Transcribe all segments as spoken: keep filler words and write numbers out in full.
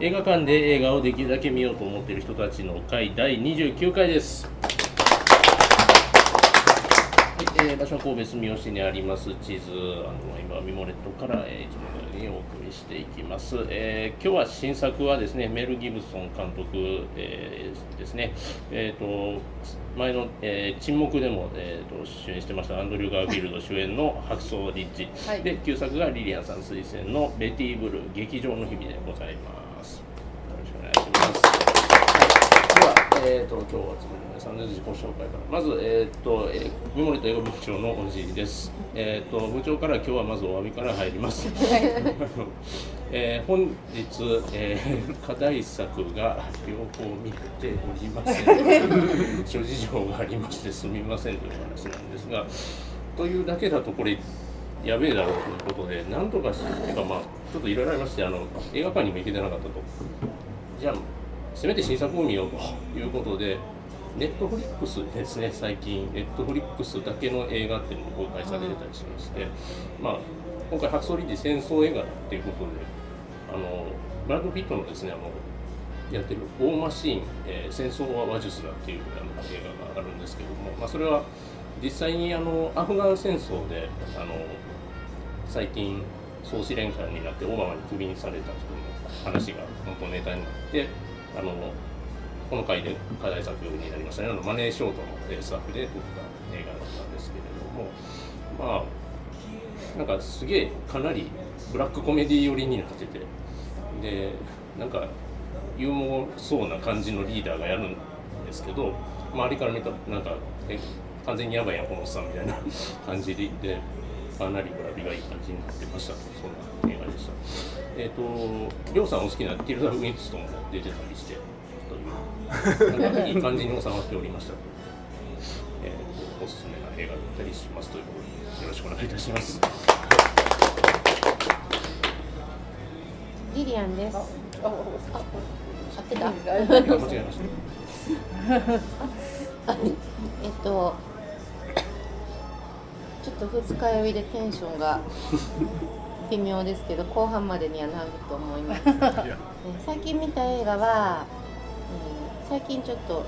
映画館で映画をできるだけ見ようと思っている人たちの会だいにじゅうきゅうかいです。えー、場所は神戸住吉にあります地図、あの今ミモレットから、えー、いつものようにお送りしていきます。えー、今日は新作はですねメル・ギブソン監督、えー、ですね、えー、と前の、えー、沈黙でも、えー、と主演してましたアンドリュー・ガーフィールド主演のハクソー・リッジ、はい、で旧作がリリアンさん推薦のレティ・ブルー劇場の日々でございます。よろしくお願いします。えー、と今日はさんの自己紹介からまず、えーとえー、ミモレット映画部長のおじいです。えー、と部長から今日はまずお詫びから入ります。えー、本日、えー、課題作が両方見ておりません。諸事情がありましてすみませんという話なんですが、というだけだとこれやべえだろうということでなんとかして、まあ、ちょっといろいろありまして、あの映画館にも行けてなかったと、じゃあせめて新作を見ようということで、ネットフリックスですね、最近ネットフリックスだけの映画っていうのも公開されてたりしまして、まあ、今回ハクソー・リッジ戦争映画っていうことで、あのブラッド・ピットのですね、あのやってるウォーマシーン、えー、戦争は話術だっていうあの映画があるんですけども、まあ、それは実際にあのアフガン戦争であの最近総司令官になってオバマにクビにされた人の話が本当ネタになって、あのこの回で課題作になりましたね。あのマネーショートのスタッフで撮った映画だったんですけれども、まあなんかすげえかなりブラックコメディ寄りになってて、でなんかユーモアそうな感じのリーダーがやるんですけど、周りから見たらなんかえ完全にやばいやんこのおっさんみたいな感じでいて、かなりグラビがいい感じになってました。そんな映画でした。えっ、ー、とりょうさんお好きなティルダ・ウィンストンも出てたりして、なんかいい感じに収まっておりました。えー、おすすめな映画だったりしますということでよろしくお願いいたします。リリアンです。あ、あ、買ってた。間違えました。えっと。ちょっと二日酔いでテンションが微妙ですけど後半までにはなると思います。最近見た映画は、うん、最近ちょっと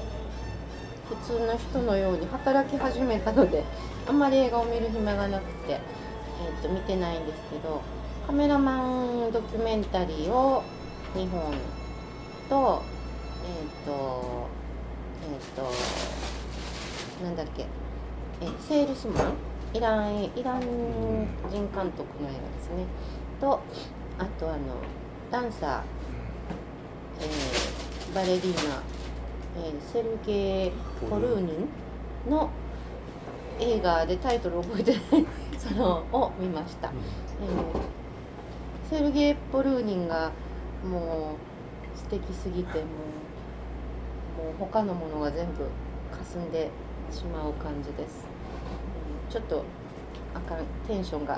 普通の人のように働き始めたのであんまり映画を見る暇がなくて、えー、と見てないんですけど、カメラマンドキュメンタリーをにほんとえっ、ー、とえっ、ー、となんだっけえセールスマンイラン、イラン人監督の映画ですね。と、あとあのダンサー、えー、バレリーナ、えー、セルゲイ・ポルーニンの映画でタイトル覚えてないそのを見ました。えー、セルゲイ・ポルーニンがもう素敵すぎてもう、もう他のものが全部霞んでしまう感じです。ちょっとあかんテンションが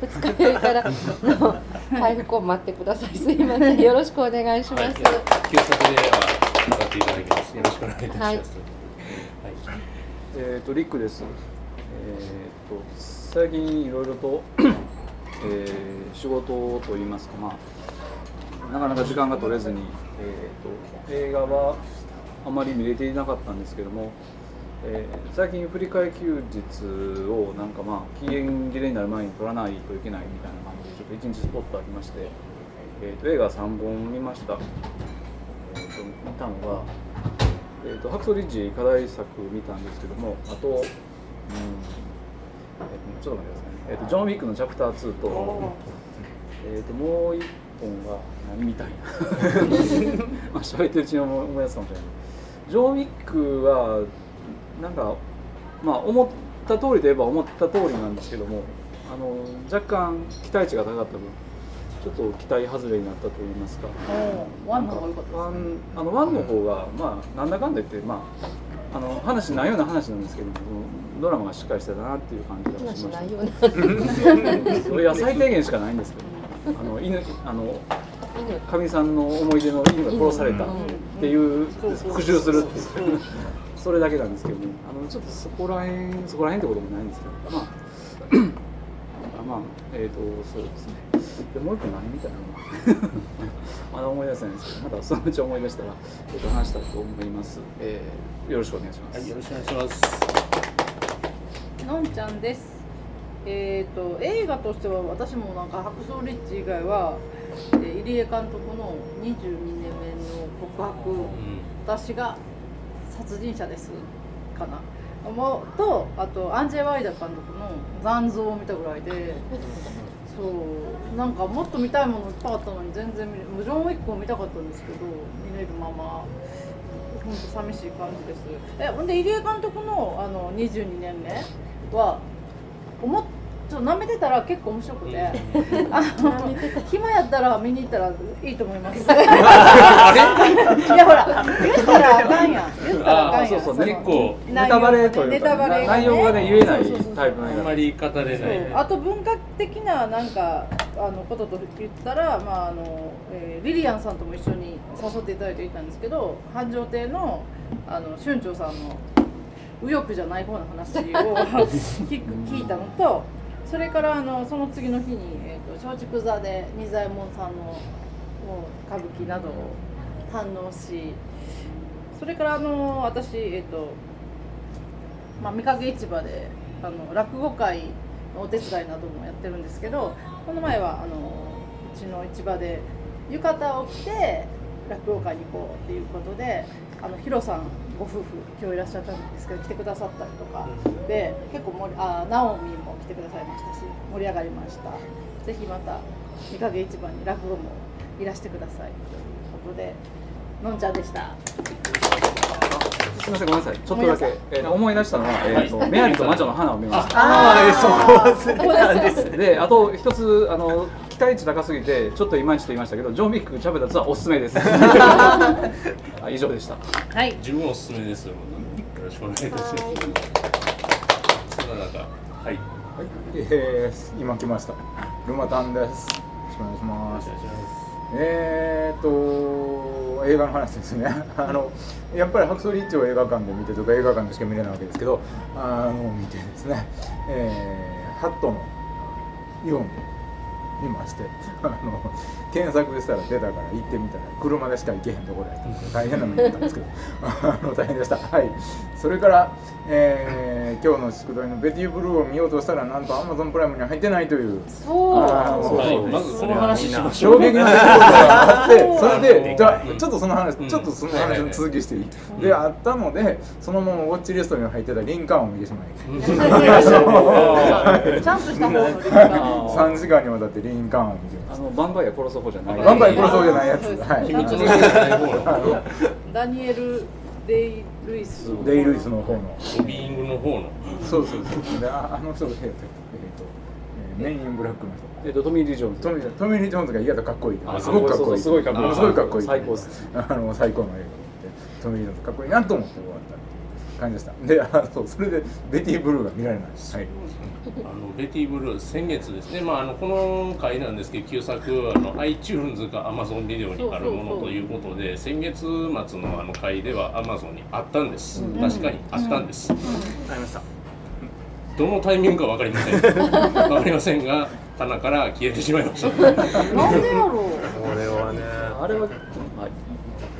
ふつか酔いからの回復を待ってください。すいません、よろしくお願いします。旧作では伺っていただきます。よろしくお願いいたします。はい。はい、えーとリックです。えーと最近いろいろと、えー、仕事といいますか、まあ、なかなか時間が取れずに、えー、と映画はあまり見れていなかったんですけども、えー、最近振り替え休日をなんかまあ期限切れになる前に取らないといけないみたいな感じでちょっと一日スポットありまして、えー、と映画さんぼん見ました。えー、と見たのが、えー、とハクソー・リッジ課題作見たんですけども、あと、うんえー、とちょっと待ってくださいね、えー、とジョン・ウィックのチャプターツー と,、えー、ともういっぽんが何みたいな喋ってるうちに思い出すかもしれない。ジョン・ウィックはなんかまあ思った通りといえば思った通りなんですけども、あの若干期待値が高かった分ちょっと期待外れになったと言いますか、ワンの方が良かったですね。あのワンの方がまあなんだかんだ言ってまああの話ないような話なんですけども、ドラマがしっかりしてたなっていう感じがしました。話ないようなそれは最低限しかないんですけど、あの犬あのかみさんの思い出の犬が殺されたっていう復讐するっていう。それだけなんですけどね、あのちょっとそこら辺そこら辺ってこともないんですけど、まあまあえっ、ー、とそうですね。でもう一個何見たかなまだ思い出せないですけど、まだそのうち思い出したら、えー、と話したいと思います、えー、よろしくお願いします、はい、よろしくお願いします。のんちゃんです。えー、と映画としては私もなんかハクソーリッチ以外は入江監督のにじゅうにねんめの告白、うん、私が殺人者ですかなと、あとアンジェイ・ワイダ監督の残像を見たぐらいでそうなんかもっと見たいものいっぱいあったのに全然見れジョン・ウィックを見たかったんですけど見れるまま本当寂しい感じです。えほんで入江監督 の, あのにじゅうにねんめは思っちょっと舐めてたら結構面白くて、あの暇やったら見に行ったらいいと思います。いやほら言ったらあかんやん。言ったらあかんやん。そうそう結構ネタバレというか、ね、内容がね言えないタイプのあんまり語れない、ね。あと文化的ななんかあのことと言ったら、まああのえー、リリアンさんとも一緒に誘っていただいていたんですけど、繁盛亭のあの春長さんの右翼じゃない方の話を聞いたのと、それからあのその次の日に、えー、と松竹座で仁左衛門さんの歌舞伎などを堪能し、それからあの私、えーとまあ、御影市場であの落語会のお手伝いなどもやってるんですけど、この前はあのうちの市場で浴衣を着て落語会に行こうということで、あのヒロさんご夫婦今日いらっしゃったんですけど来てくださったりとかで、結構もあナオミも来てくださいましたし盛り上がりました。ぜひまた御影市場に落語もいらしてくださいということで、のんちゃんでした。すみませんごめんなさいちょっとだけ、えー、思い出したのは、えー、とメアリーと魔女の花を見ました。ああそこ忘れたんですであと一つあの期待値高すぎてちょっといまいちと言いましたけど、ジョン・ウィック・チャブダツはおすすめです以上でした。はい自分はおすすめですよ、よろしくお願いいたします。その中はい、はいえー、今来ましたルマタンです。よろしくお願いします。えーと映画の話ですねあのやっぱりハクソーリッチを映画館で見てとか映画館でしか見れないわけですけど、あの見てですね、えー、ハットのよん見ましてあの検索したら出たから行ってみたら車でしか行けへんところやったので大変な目にあったんですけどあの大変でした。はいそれから、えー、今日の宿題のベティブルーを見ようとしたらなんと Amazon プライムに入ってないというそうあそうそうまずその話しましょう。衝撃の出来事があってそれでじゃあちょっとその話ちょっとその話の続きしていい、うん、であったのでそのままウォッチリストに入ってたリンカーンを見てしまいちゃんとした方法さんじかんにわたってリンカーンを見てました。あのバンバイア殺そう方じゃないバンバイア殺そうじゃないやつ、はい、ダニエル・デイ・ルイスデイ・ルイスの方のロビングの方のそうそうそうであの人がヘイトメイン・イン・ブラックの人、えっと、トミー・リー・ジョーンズトミー・リー・ジョーンズが意外とかっこいいすごくかっこいいすごいかっこいい最高ですあの最高の映画でトミー・リー・ジョーンズかっこいいなと思って終わった感じでした。であそうそれでベティブルーが見られない、はい、あのベティブルー先月ですね、まあ、あのこの回なんですけど旧作あの iTunes か Amazon ビデオにあるものということで先月末のあの回では Amazon にあったんです、うん、確かにあったんです、うんうん、買いました。どのタイミングか分かりません分かりませんが棚から消えてしまいましたなんでやろうこれはねあれは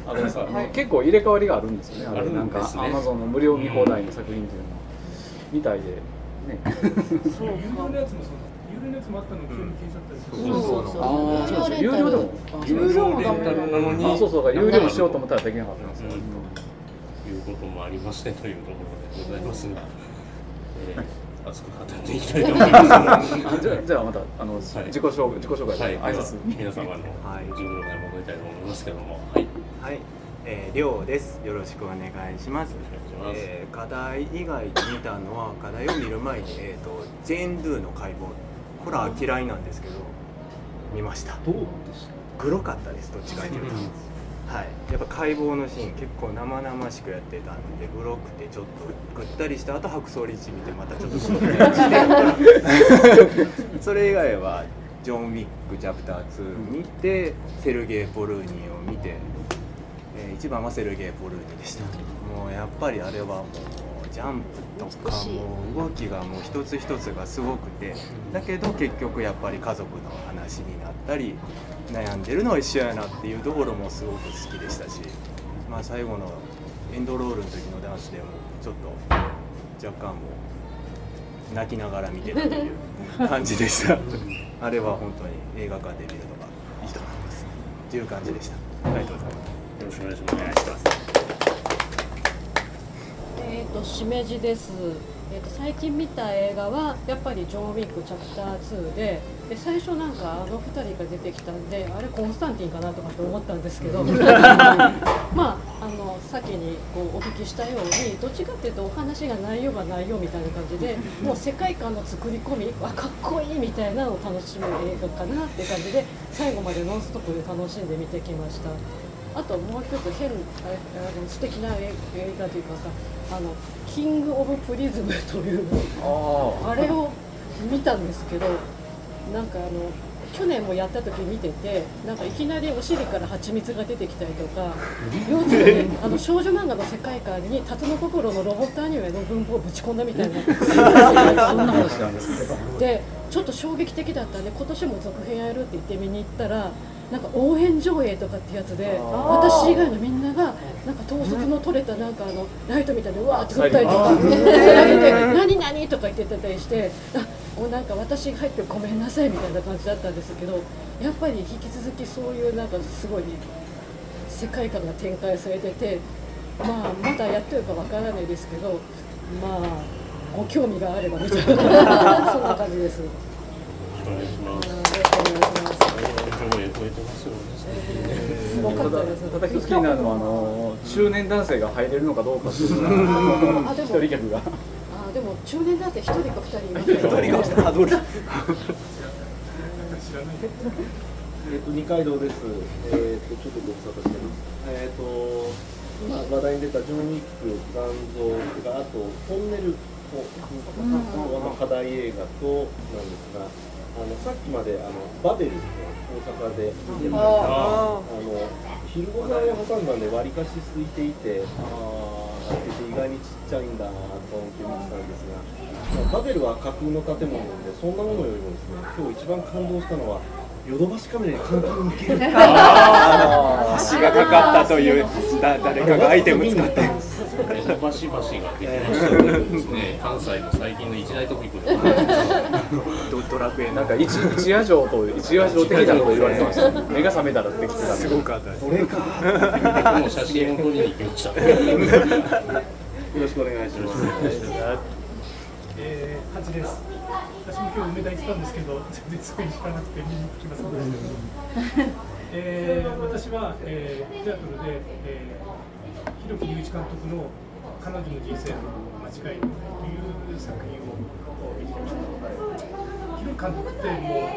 あのさはい、結構入れ替わりがあるんですよね。あれなんか Amazon の無料見放題の作品っていうのみたいでね。そう有料のやつもそうだ。有料のやつもあったのに消えちゃったり。有料でも有料もダメなのに。あそうそう有料にしようと思ったらできなかったんですよ。ということもありましてというところでございますが、えー、熱く語っていきたいと思います。じゃあじゃあまたあの、はい、自己紹介自己紹介、はい、挨拶皆様の、はい、自分の前に戻りたいと思いますけども。はいはい、えー、りょうです。よろしくお願いします。えー、課題以外に見たのは、課題を見る前に、えーと、ジェーン・ドゥの解剖、ホラー嫌いなんですけど、見ました。どうでした？グロかったです、どっちかというと。はい、やっぱ解剖のシーン、結構生々しくやってたんで、グロくてちょっとぐったりした後、ハクソーリッチ見て、またちょっとグロくして、それ以外は、ジョン・ウィック・チャプターツー見て、セルゲイ・ポルーニーを見て、一番はセルゲイ・ポルーニでした。もうやっぱりあれはもうジャンプとかも動きがもう一つ一つがすごくて、だけど結局やっぱり家族の話になったり悩んでるのは一緒やなっていうところもすごく好きでしたし、まあ最後のエンドロールの時のダンスでもちょっと若干もう泣きながら見てたという感じでしたあれは本当に映画館で見るのがいいと思いますっていう感じでした。ありがとうございます。よろしくお願いします。えーと、しめじです、えーと、最近見た映画はやっぱりジョン・ウィックチャプターツー で, で最初なんかあのふたりが出てきたんであれコンスタンティンかなとかって思ったんですけどまああの先にこうお聞きしたようにどっちかっていうとお話が内容が内容みたいな感じでもう世界観の作り込みわかっこいいみたいなのを楽しむ映画かなって感じで最後までノンストップで楽しんで見てきました。あともう一つ変素敵な映画というかさあのキングオブプリズムというあ, あれを見たんですけどなんかあの去年もやった時見ててなんかいきなりお尻から蜂蜜が出てきたりとか要するにあの少女漫画の世界観にタツノココロのロボットアニメの文法をぶち込んだみたいなそんな話なんですけどでちょっと衝撃的だったんで今年も続編やるって言って見に行ったらなんか応援上映とかってやつで私以外のみんながなんか統率の取れたなんかあのライトみたいにうわーって振ったりとか何何とか言ってたりしてあなんか私入ってごめんなさいみたいな感じだったんですけどやっぱり引き続きそういうなんかすごい世界観が展開されてて、まあ、まだやってるかわからないですけどまあご興味があればみたいなそんな感じです。お願いします。ただ一つ気になるのはあの中年男性が入れるのかどうかっていうのは一人客があでも中年男性一人か二人いますね。どれ二階堂です。えっとちょっとご無沙汰してます。えっと今話題に出たジョン・ウィック残像とかあとトンネルの課題映画となんですがあのさっきまであのバベル大阪で見てました。ああの昼ご飯を挟んだんでわりかし空いていてああってて意外にちっちゃいんだなと思ってましたんですが、バベルは架空の建物でそんなものよりもですね今日一番感動したのはヨドバシカメラに簡単に抜ける橋がかかったというだ誰かがアイテム使ってヨドバシ橋が出てましたですね関西の最近の一大トピックでドラクエなんか一夜城と一夜城的なこと言われてました、ね、目が覚めたらってきてたすごかったですこれかもう写真を撮りに行きましたよろしくお願いします。えー、はちです。私も今日梅田行ってたんですけど全然すぐに知らなくて見に行ってきませんでしたけど、えー、私は、えー、テアトルで、えー、広木隆一監督の彼女の人生の間違いという作品を見てきました。広木監督っても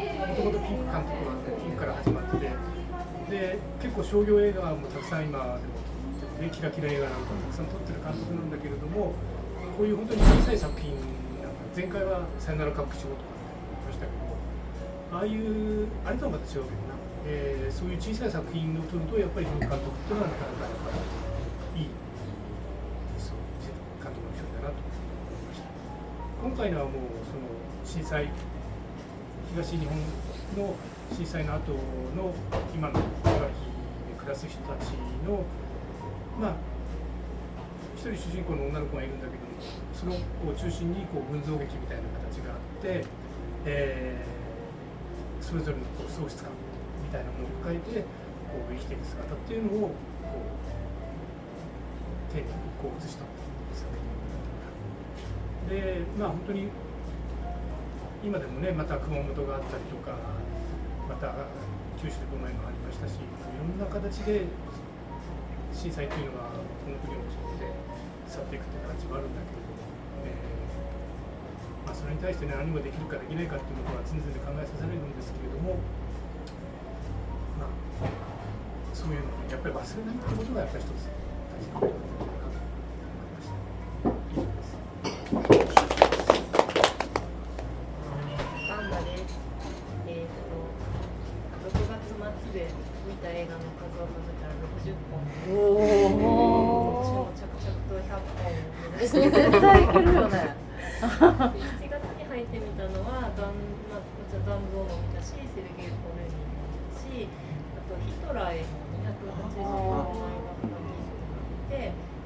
ともとピンク監督がピンクから始まっててで結構商業映画もたくさん今で、ね、キラキラ映画なんかもたくさん撮ってる監督なんだけれどもこういう本当に小さい作品前回はさよなら歌舞伎町とか言いましたけどああいうあれとはまた違うけどな、えー、そういう小さい作品を撮るとやっぱり監督っていうのはなかなかいいそう監督の一人だなと思いました。今回のはもうその震災東日本の震災の後の今の茨城で暮らす人たちのまあ一人主人公の女の子がいるんだけどその子を中心にこう群像劇みたいな形があって、えー、それぞれのこう喪失感みたいなものを抱えてこう生きていく姿っていうのをこう手にこう映した作品でまあ本当に今でもねまた熊本があったりとかまた九州でこの前もありましたしいろんな形で震災っていうのがこの国を襲って去っていくっていう感じはあるんだけれども、えーまあ、それに対して、ね、何ができるかできないかっていうことは常々考えさせられるんですけれども、まあ、そういうのをやっぱり忘れないってことがやっぱり一つ大事なことだと思いました。以上です。ガンバです、えー、ろくがつ末で見た映画の数を数えたらろくじゅっぽん。おー。私も着々とひゃっぽんを目指絶対いけるよね。いちがつに入ってみたのはダンボーも見たし、セルゲイ・ポルニーも見たし、あとヒトラーへにひゃくはちじゅうごまい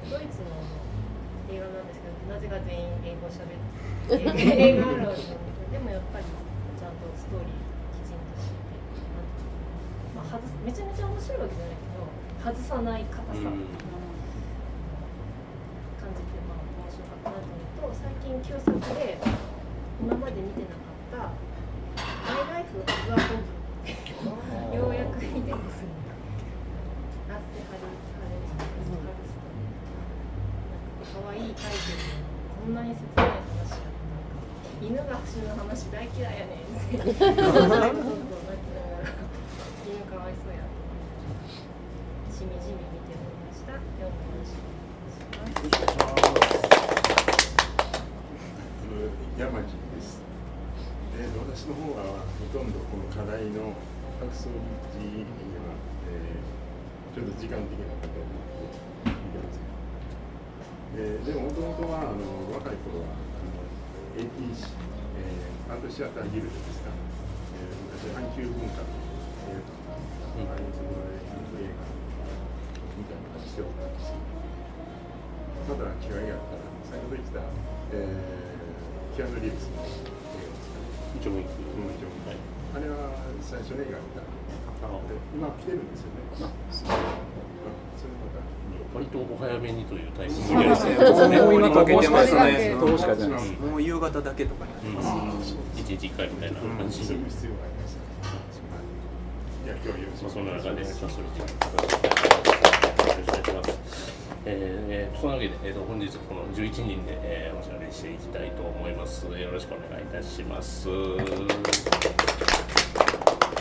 ドイツの映画なんですけど、なぜか全員英語を喋って映画あるわけなんですけど、でもやっぱりちゃんとストーリーきちんとして、まあ、外すめちゃめちゃ面白いわけじゃないけど外さない硬さ、うん、感じて、まあ、面白かったなと思うと、最近休作で今まで見てなかったマイライフ・アズ・ア・ホブようやく見てですね、ラッセ・ハリかわいいタイトル、こんなに切ない話やった犬が死ぬ話大嫌いやねんってちょっと泣きながら、犬かわいそうやとしみじみ見てもらいました。今日もよろしくお願いします。山木です。で私の方はほとんどこの課題のハクソディーには、えー、ちょっと時間的な課題になっています。えー、でももともとはあの若い頃はあの エーティーシー、えー、アートシアターギルドですか、えー、昔阪急文化という映画のみたいなのをしておったんですけど、ただ機会があったら先ほど言ってた、えー、キアヌ・リーブスの映画ですかね、一応もいく、うん、一応もいく、あれは最初の映画みたいなので今来てるんですよね。あ、そう、それまた割とお早めにというタイミングですね。もう今かけてますね。もう夕方だけとかになってます。一日一回みたいな感じ。必要があります。じゃあ今日よろしくお願いします。その中でそのわけで、えー、と本日このじゅういちにんで、えー、おしゃべりしていきたいと思います。よろしくお願いいたします。